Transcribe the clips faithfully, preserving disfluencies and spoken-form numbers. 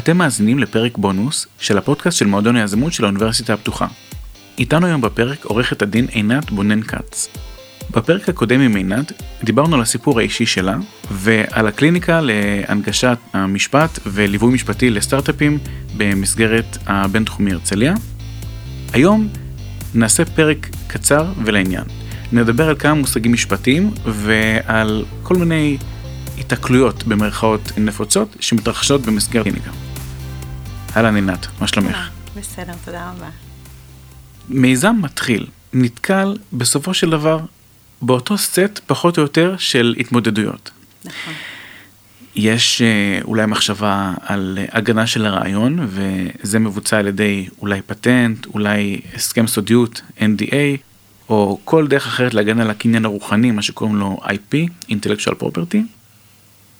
אתם מאזינים לפרק בונוס של הפודקאסט של מועדון היזמות של האוניברסיטה הפתוחה. איתנו היום בפרק עורכת הדין עינת בונן קאץ. בפרק הקודם עם עינת דיברנו על הסיפור האישי שלה ועל הקליניקה להנגשת המשפט וליווי משפטי לסטארט-אפים במסגרת הבינתחומי הרצליה. היום נעשה פרק קצר ולעניין. נדבר על כמה מושגים משפטיים ועל כל מיני התעכלויות במרכאות נפוצות שמתרחשות במסגרת קליניקה. הלאה עינת, מה שלומך? בסדר, תודה רבה. מיזם מתחיל, נתקל בסופו של דבר באותו סט פחות או יותר של התמודדויות. נכון. יש אולי מחשבה על הגנה של הרעיון, וזה מבוצע על ידי אולי פטנט, אולי הסכם סודיות, אן די איי, או כל דרך אחרת להגן על הקניין הרוחני, מה שקוראים לו איי פי, Intellectual Property.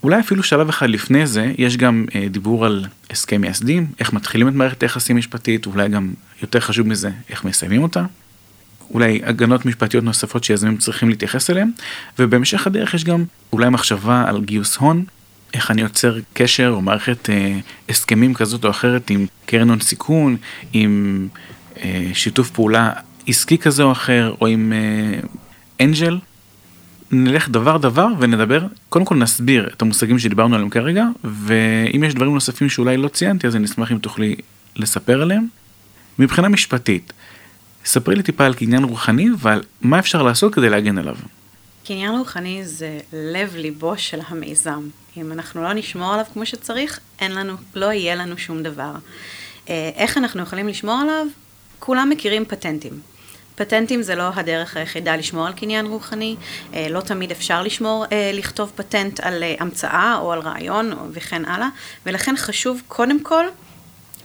אולי אפילו שלב אחד לפני זה, יש גם דיבור על הסכם מייסדים, איך מתחילים את מערכת היחסים משפטית, אולי גם יותר חשוב מזה, איך מסיימים אותה. אולי הגנות משפטיות נוספות שיזמים צריכים להתייחס אליהם, ובהמשך הדרך יש גם אולי מחשבה על גיוס הון, איך אני יוצר קשר או מערכת אה, הסכמים כזאת או אחרת עם קרן הון סיכון, עם אה, שיתוף פעולה עסקי כזה או אחר, או עם אה, אנג'ל. נלך דבר דבר ונדבר, קודם כל נסביר את המושגים שדיברנו עליהם כרגע, ואם יש דברים נוספים שאולי לא ציינתי, אז אני אשמח אם תוכלי לספר עליהם. מבחינה משפטית, ספרי לי טיפה על קניין רוחני ועל מה אפשר לעשות כדי להגן עליו. קניין רוחני זה לב ליבו של המיזם. אם אנחנו לא נשמור עליו כמו שצריך, אין לנו, לא יהיה לנו שום דבר. איך אנחנו יכולים לשמור עליו? כולם מכירים פטנטים. פטנטים זה לא הדרך היחידה לשמור על קניין רוחני, לא תמיד אפשר לשמור, לכתוב פטנט על המצאה או על רעיון וכן הלאה, ולכן חשוב קודם כל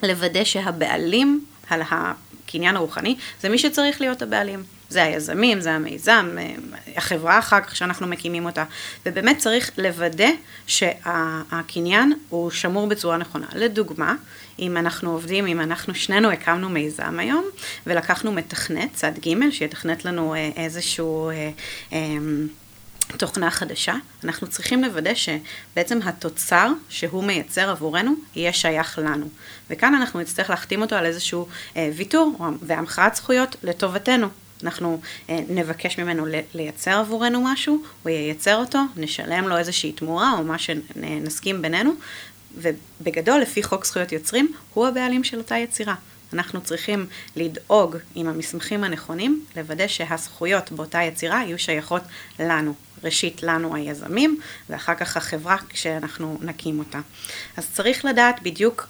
לוודא שהבעלים על הקניין הרוחני זה מי שצריך להיות הבעלים. זה היזמים, זה המיזם, החברה אחר כך שאנחנו מקימים אותה, ובאמת צריך לוודא שהקניין הוא שמור בצורה נכונה. לדוגמה, אם אנחנו עובדים, אם אנחנו שנינו הקמנו מיזם היום, ולקחנו מתכנת, צד ג' שיתכנת לנו איזשהו תוכנה חדשה, אנחנו צריכים לוודא שבעצם התוצר שהוא מייצר עבורנו יהיה שייך לנו. וכאן אנחנו נצטרך להחתים אותו על איזשהו ויתור והמחרת זכויות לטובתנו. אנחנו נבקש ממנו לייצר עבורנו משהו, הוא ייצר אותו, נשלם לו איזושהי תמורה או מה שנסכים בינינו, ובגדול, לפי חוק זכויות יוצרים, הוא הבעלים של אותה יצירה. אנחנו צריכים לדאוג עם המסמכים הנכונים, לוודא שהזכויות באותה יצירה יהיו שייכות לנו. ראשית לנו היזמים, ואחר כך החברה כשאנחנו נקים אותה. אז צריך לדעת בדיוק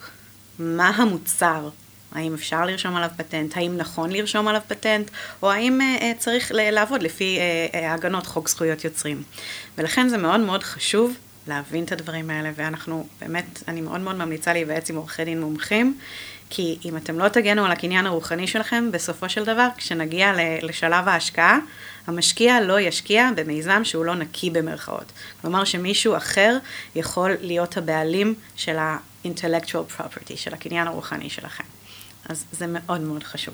מה המוצר. האם אפשר לרשום עליו פטנט, האם נכון לרשום עליו פטנט, או האם uh, צריך לעבוד לפי uh, הגנות חוק זכויות יוצרים. ולכן זה מאוד מאוד חשוב להבין את הדברים האלה, ואנחנו באמת, אני מאוד מאוד ממליצה להיוועץ עם עורכי דין מומחים, כי אם אתם לא תגנו על הקניין הרוחני שלכם, בסופו של דבר, כשנגיע לשלב ההשקעה, המשקיע לא ישקיע במיזם שהוא לא נקי במרכאות. כלומר שמישהו אחר יכול להיות הבעלים של ה-intellectual property, של הקניין הרוחני שלכם. אז זה מאוד מאוד חשוב.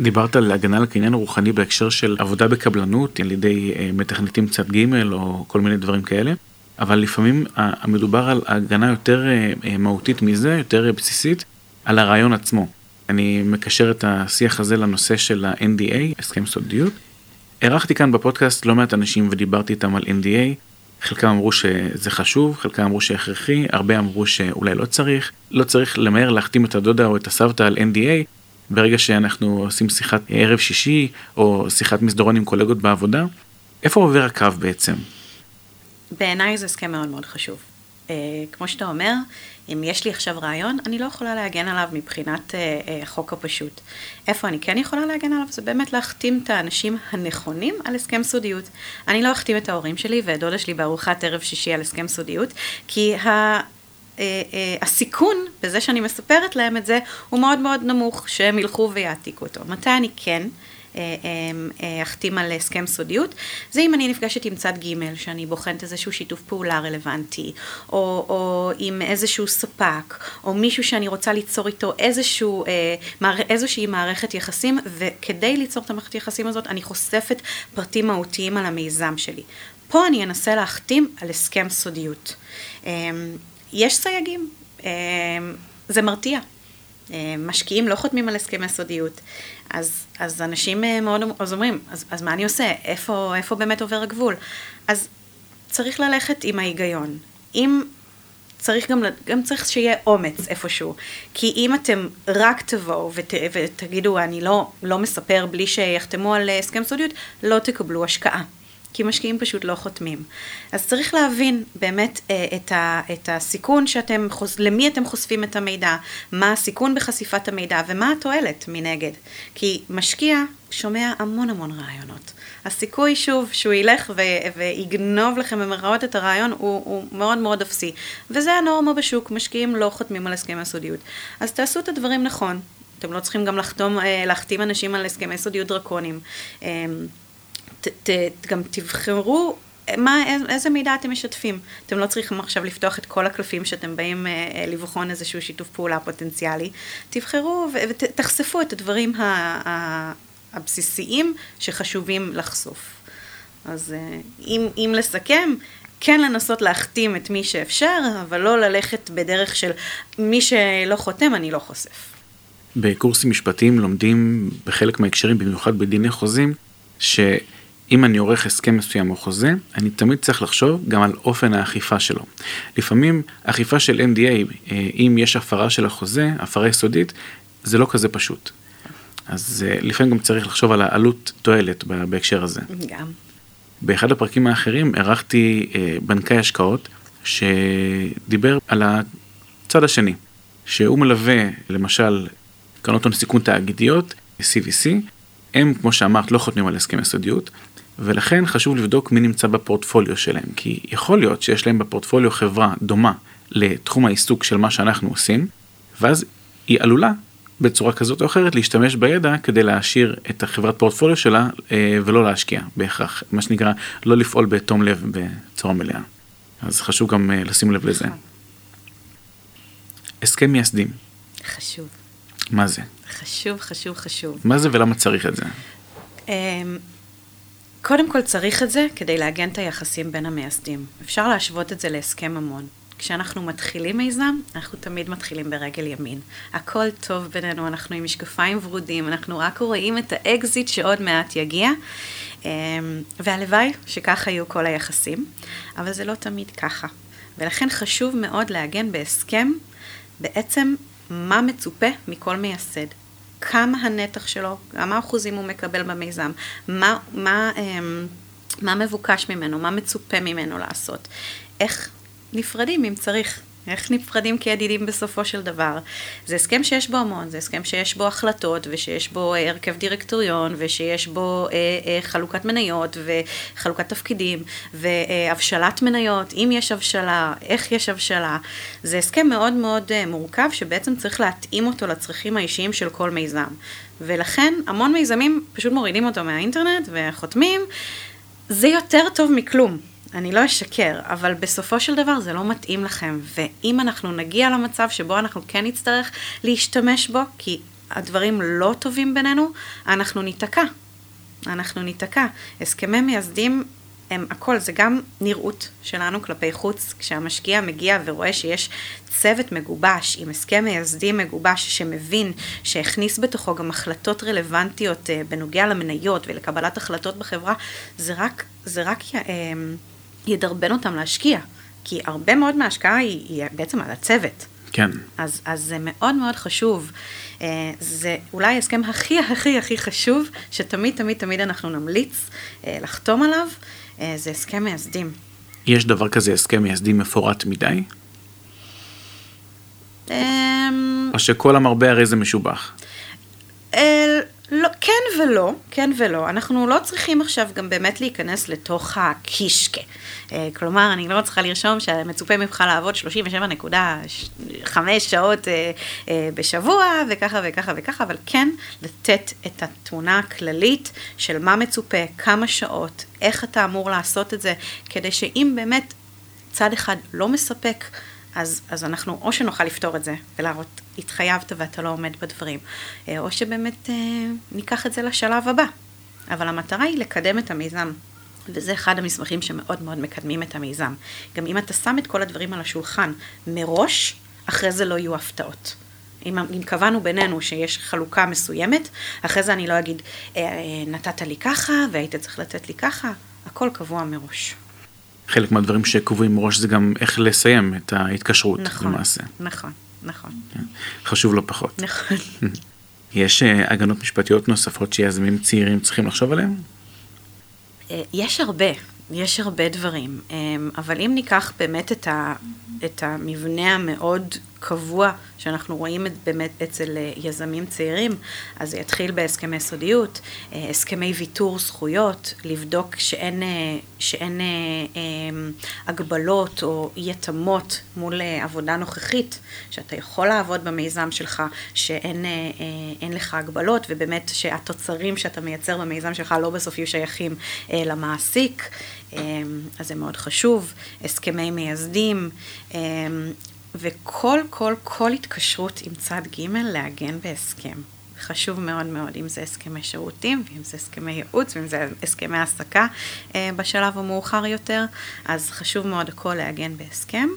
דיברת על הגנה על קניין הרוחני בהקשר של עבודה בקבלנות, על ידי מתכנתים צד ג' או כל מיני דברים כאלה, אבל לפעמים המדובר על הגנה יותר מהותית מזה, יותר בסיסית, על הרעיון עצמו. אני מקשר את השיח הזה לנושא של ה-אן די איי, הסכם סודיות. ערכתי כאן בפודקאסט לא מעט אנשים ודיברתי איתם על אן די איי, חלקם אמרו שזה חשוב, חלקם אמרו שהכרחי, הרבה אמרו שאולי לא צריך. לא צריך למהר להחתים את הדודה או את הסבתא על אן די איי, ברגע שאנחנו עושים שיחת ערב שישי, או שיחת מסדרון עם קולגות בעבודה. איפה עובר הקו בעצם? בעיניי זה הסכם מאוד מאוד חשוב. כמו שאתה אומר, אם יש לי עכשיו רעיון, אני לא יכולה להגן עליו מבחינת החוק הפשוט. איפה אני כן יכולה להגן עליו? זה באמת להחתים את האנשים הנכונים על הסכם סודיות. אני לא אחתים את ההורים שלי ודודה שלי בארוחת ערב שישי על הסכם סודיות, כי ה... הסיכון בזה שאני מספרת להם את זה, הוא מאוד מאוד נמוך שהם ילכו ויעתיקו אותו. מתי אני כן אחתים על הסכם סודיות? זה אם אני נפגשת עם צד ג' שאני בוחנת איזשהו שיתוף פעולה רלוונטי, או, או עם איזשהו ספק, או מישהו שאני רוצה ליצור איתו איזשהו, איזושהי מערכת יחסים, וכדי ליצור את המערכת יחסים הזאת, אני חושפת פרטים מהותיים על המיזם שלי. פה אני אנסה להחתים על הסכם סודיות. יש סייגים, זה מרתיע. משקיעים לא חותמים על הסכמי סודיות. אז, אז אנשים מאוד אז אומרים, אז, אז מה אני עושה? איפה, איפה באמת עובר הגבול? אז צריך ללכת עם ההיגיון. אם צריך גם, גם צריך שיהיה אומץ איפשהו. כי אם אתם רק תבואו ות, ותגידו, אני לא, לא מספר בלי שיחתמו על הסכם סודיות, לא תקבלו השקעה. כי משקיעים פשוט לא חותמים. אז צריך להבין באמת את, ה, את הסיכון שאתם, למי אתם חושפים את המידע, מה הסיכון בחשיפת המידע, ומה התועלת מנגד. כי משקיע שומע המון המון רעיונות. הסיכוי שוב שהוא ילך ו, ויגנוב לכם במרכאות את הרעיון, הוא, הוא מאוד מאוד אפסי. וזה הנורמה בשוק, משקיעים לא חותמים על הסכמי סודיות. אז תעשו את הדברים נכון. אתם לא צריכים גם לחתום, להחתים אנשים על הסכמי סודיות דרקונים. ת, ת, גם תבחרו מה, איזה מידע אתם משתפים. אתם לא צריכים עכשיו לפתוח את כל הקלפים שאתם באים אה, לבחון איזשהו שיתוף פעולה פוטנציאלי. תבחרו ותחשפו את הדברים ה, ה, הבסיסיים שחשובים לחשוף. אז אה, אם, אם לסכם, כן לנסות להחתים את מי שאפשר, אבל לא ללכת בדרך של מי שלא חותם אני לא חושף. בקורסים משפטיים לומדים בחלק מההקשרים, במיוחד בדיני חוזים, ש... אם אני עורך הסכם מסוים או חוזה, אני תמיד צריך לחשוב גם על אופן האכיפה שלו. לפעמים, אכיפה של אן די איי, אם יש הפרה של החוזה, הפרה יסודית, זה לא כזה פשוט. אז לפעמים גם צריך לחשוב על העלות תועלת בהקשר הזה. גם. באחד הפרקים האחרים, ערכתי בנקאי השקעות, שדיבר על הצד השני, שהוא מלווה, למשל, קרנות הון סיכון תאגידיות, סי וי סי, הם, כמו שאמרת, לא חותמים על הסכמי סודיות, ולכן חשוב לבדוק מי נמצא בפורטפוליו שלהם, כי יכול להיות שיש להם בפורטפוליו חברה דומה לתחום העיסוק של מה שאנחנו עושים, ואז היא עלולה בצורה כזאת או אחרת להשתמש בידע כדי להשאיר את החברת פורטפוליו שלה ולא להשקיע בהכרח, מה שנקרא לא לפעול בתום לב בצורה מלאה. אז חשוב גם לשים לב לזה. הסכם מייסדים. חשוב. מה זה? חשוב, חשוב, חשוב. מה זה ולמה צריך את זה? קודם כל צריך את זה כדי להגן את היחסים בין המייסדים. אפשר להשוות את זה להסכם ממון. כשאנחנו מתחילים מיזם, אנחנו תמיד מתחילים ברגל ימין. הכל טוב בינינו, אנחנו עם משקפיים ורודים, אנחנו רק רואים את האקזיט שעוד מעט יגיע, והלוואי שכך היו כל היחסים, אבל זה לא תמיד ככה. ולכן חשוב מאוד להגן בהסכם, בעצם מה מצופה מכל מייסד, כמה הנתח שלו, כמה אחוזים הוא מקבל במיזם, מה, מה, מה מבוקש ממנו, מה מצופה ממנו לעשות, איך נפרדים אם צריך, איך נפרדים כידידים בסופו של דבר. זה הסכם שיש בו המון, זה הסכם שיש בו החלטות, ושיש בו הרכב דירקטוריון, ושיש בו אה, אה, חלוקת מניות, וחלוקת תפקידים, והבשלת מניות, אם יש הבשלה, איך יש הבשלה. זה הסכם מאוד מאוד אה, מורכב, שבעצם צריך להתאים אותו לצרכים האישיים של כל מיזם. ולכן המון מיזמים פשוט מורידים אותו מהאינטרנט, וחותמים, זה יותר טוב מכלום. אני לא אשקר, אבל בסופו של דבר זה לא מתאים לכם, ואם אנחנו נגיע למצב שבו אנחנו כן נצטרך להשתמש בו, כי הדברים לא טובים בינינו, אנחנו ניתקע. אנחנו ניתקע. הסכמי מייסדים הם הכל, זה גם נראות שלנו כלפי חוץ, כשהמשקיע מגיע ורואה שיש צוות מגובש, עם הסכם מייסדים מגובש שמבין, שהכניס בתוכו גם החלטות רלוונטיות בנוגע למניות ולקבלת החלטות בחברה, זה רק, זה רק... ידרבן אותם להשקיע, כי הרבה מאוד מההשקעה היא, היא בעצם על הצוות. כן. אז, אז זה מאוד מאוד חשוב. זה אולי הסכם הכי הכי הכי חשוב, שתמיד תמיד תמיד אנחנו נמליץ לחתום עליו, זה הסכם מייסדים. יש דבר כזה הסכם מייסדים מפורט מדי? או שכל המרבה הרי זה משובח? אל... לא, כן ולא, כן ולא. אנחנו לא צריכים עכשיו גם באמת להיכנס לתוך הקישקה. כלומר, אני לא צריכה לרשום שמצופה ממך לעבוד שלושים ושבע נקודה חמש שעות בשבוע, וככה וככה וככה, אבל כן לתת את התמונה הכללית של מה מצופה, כמה שעות, איך אתה אמור לעשות את זה, כדי שאם באמת צד אחד לא מספק, אז, אז אנחנו או שנוכל לפתור את זה, ולהראות, התחייבת ואתה לא עומד בדברים, או שבאמת אה, ניקח את זה לשלב הבא. אבל המטרה היא לקדם את המיזם, וזה אחד המסמכים שמאוד מאוד מקדמים את המיזם. גם אם אתה שם את כל הדברים על השולחן מראש, אחרי זה לא יהיו הפתעות. אם, אם קבענו בינינו שיש חלוקה מסוימת, אחרי זה אני לא אגיד, נתת לי ככה והיית צריך לתת לי ככה, הכל קבוע מראש. חלק מהדברים שקובעים מראש זה גם איך לסיים את ההתקשרות למעשה. נכון, נכון. חשוב לא פחות. נכון. יש הגנות משפטיות נוספות שיזמים צעירים צריכים לחשוב עליהם? יש הרבה, יש הרבה דברים, אבל אם ניקח באמת את ה, את המבנה המאוד קבוע שאנחנו רואים באמת אצל יזמים צעירים, אז זה יתחיל בהסכמי סודיות, הסכמי ויתור זכויות, לבדוק שאין, שאין הגבלות או יתמות מול עבודה נוכחית, שאתה יכול לעבוד במיזם שלך, שאין אין לך הגבלות, ובאמת שהתוצרים שאתה מייצר במיזם שלך לא בסוף יהיו שייכים למעסיק, אז זה מאוד חשוב, הסכמי מייסדים, וכל, כל, כל התקשרות עם צד ג' להגן בהסכם. חשוב מאוד מאוד, אם זה הסכמי שירותים, ואם זה הסכמי ייעוץ, ואם זה הסכמי העסקה בשלב המאוחר יותר, אז חשוב מאוד הכל להגן בהסכם.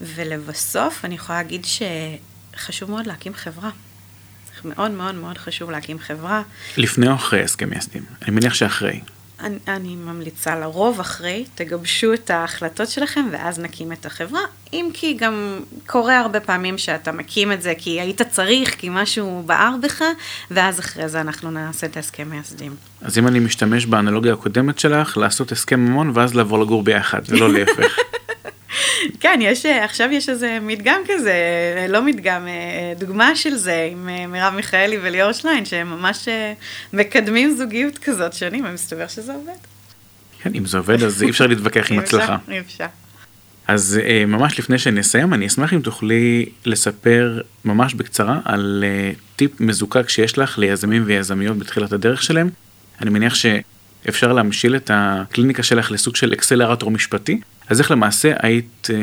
ולבסוף, אני יכולה להגיד שחשוב מאוד להקים חברה. מאוד מאוד מאוד חשוב להקים חברה. לפני או אחרי הסכם מייסדים? אני מניח שאחרי. אני, אני ממליצה לרוב אחרי, תגבשו את ההחלטות שלכם ואז נקים את החברה, אם כי גם קורה הרבה פעמים שאתה מקים את זה כי היית צריך, כי משהו בער בך, ואז אחרי זה אנחנו נעשה את הסכם מייסדים. אז אם אני משתמש באנלוגיה הקודמת שלך, לעשות הסכם ממון ואז לעבור לגור ביחד, ולא להפך. כן, יש, עכשיו יש איזה מדגם כזה, לא מדגם, דוגמה של זה עם מירב מיכאלי וליאור שליין, שהם ממש מקדמים זוגיות כזאת שונים, אני מסתבר שזה עובד. כן, אם זה עובד, אז אי אפשר להתווכח עם הצלחה. אי אפשר. אז ממש לפני שנסיים, אני אשמח אם תוכלי לספר ממש בקצרה על טיפ מזוקק שיש לך ליזמים ויזמיות בתחילת הדרך שלהם. אני מניח ש... אפשר להמשיל את הקליניקה שלך לסוג של אקסלרטור משפטי, אז איך למעשה היית אה,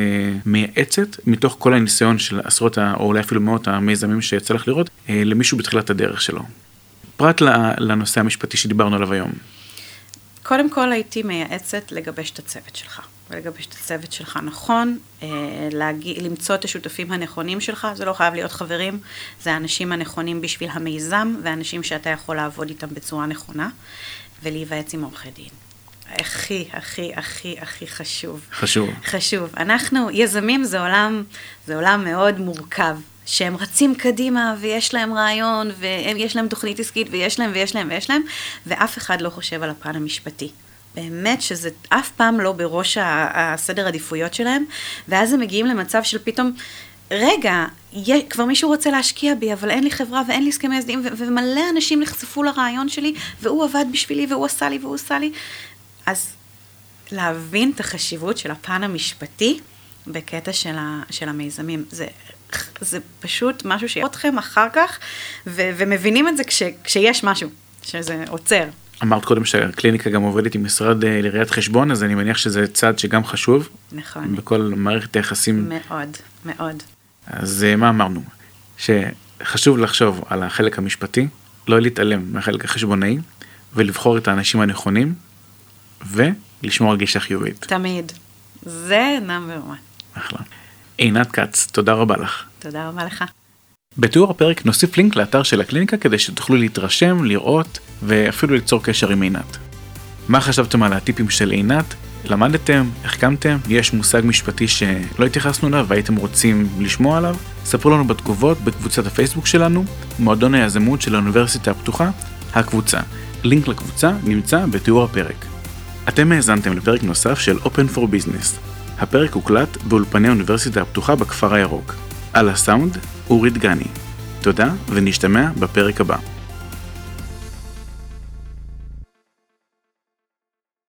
מייעצת מתוך כל הניסיון של עשרות או אולי אפילו מאות המיזמים שיצא לך לראות, אה, למישהו בתחילת הדרך שלו. פרט לנושא המשפטי שדיברנו עליו היום. קודם כל הייתי מייעצת לגבש את הצוות שלך. לגבש את הצוות שלך נכון, להגיע, למצוא את השותפים הנכונים שלך, זה לא חייב להיות חברים, זה האנשים הנכונים בשביל המיזם, והאנשים שאתה יכול לעבוד איתם בצורה נכונה. ולהיוועץ עם עורכי דין. הכי, הכי, הכי, הכי חשוב. חשוב. חשוב. אנחנו, יזמים זה עולם, זה עולם מאוד מורכב, שהם רצים קדימה ויש להם רעיון, ויש להם תוכנית עסקית ויש להם ויש להם ויש להם, ואף אחד לא חושב על הפן המשפטי. באמת שזה אף פעם לא בראש הסדר עדיפויות שלהם, ואז הם מגיעים למצב של פתאום, רגע, כבר מישהו רוצה להשקיע בי, אבל אין לי חברה ואין לי הסכמי מייסדים, ומלא אנשים נחשפו לרעיון שלי, והוא עבד בשבילי, והוא עשה לי, והוא עשה לי. אז להבין את החשיבות של הפן המשפטי בקטע של, ה, של המיזמים, זה, זה פשוט משהו שיהיה אתכם אחר כך, ו, ומבינים את זה כש, כשיש משהו, שזה עוצר. אמרת קודם שהקליניקה גם עובדת עם משרד לראיית חשבון, אז אני מניח שזה צעד שגם חשוב. נכון. בכל מערכת היחסים. מאוד, מאוד. אז מה אמרנו? שחשוב לחשוב על החלק המשפטי, לא להתעלם מהחלק החשבונאי, ולבחור את האנשים הנכונים, ולשמור על גישה חיובית. תמיד. זה נאמר וואן. אחלה. עינת קאץ, תודה רבה לך. תודה רבה לך. בתיאור הפרק נוסיף לינק לאתר של הקליניקה, כדי שתוכלו להתרשם, לראות, ואפילו ליצור קשר עם עינת. מה חשבתם על הטיפים של עינת? למדתם, החכמתם, יש מושג משפטי שלא התייחסנו אליו והייתם רוצים לשמוע עליו? ספרו לנו בתגובות בקבוצת הפייסבוק שלנו, מועדון היזמות של האוניברסיטה הפתוחה, הקבוצה. לינק לקבוצה נמצא בתיאור הפרק. אתם האזנתם לפרק נוסף של Open for Business. הפרק הוקלט באולפני האוניברסיטה הפתוחה בכפר הירוק. על הסאונד, אורי דגני. תודה ונשתמע בפרק הבא.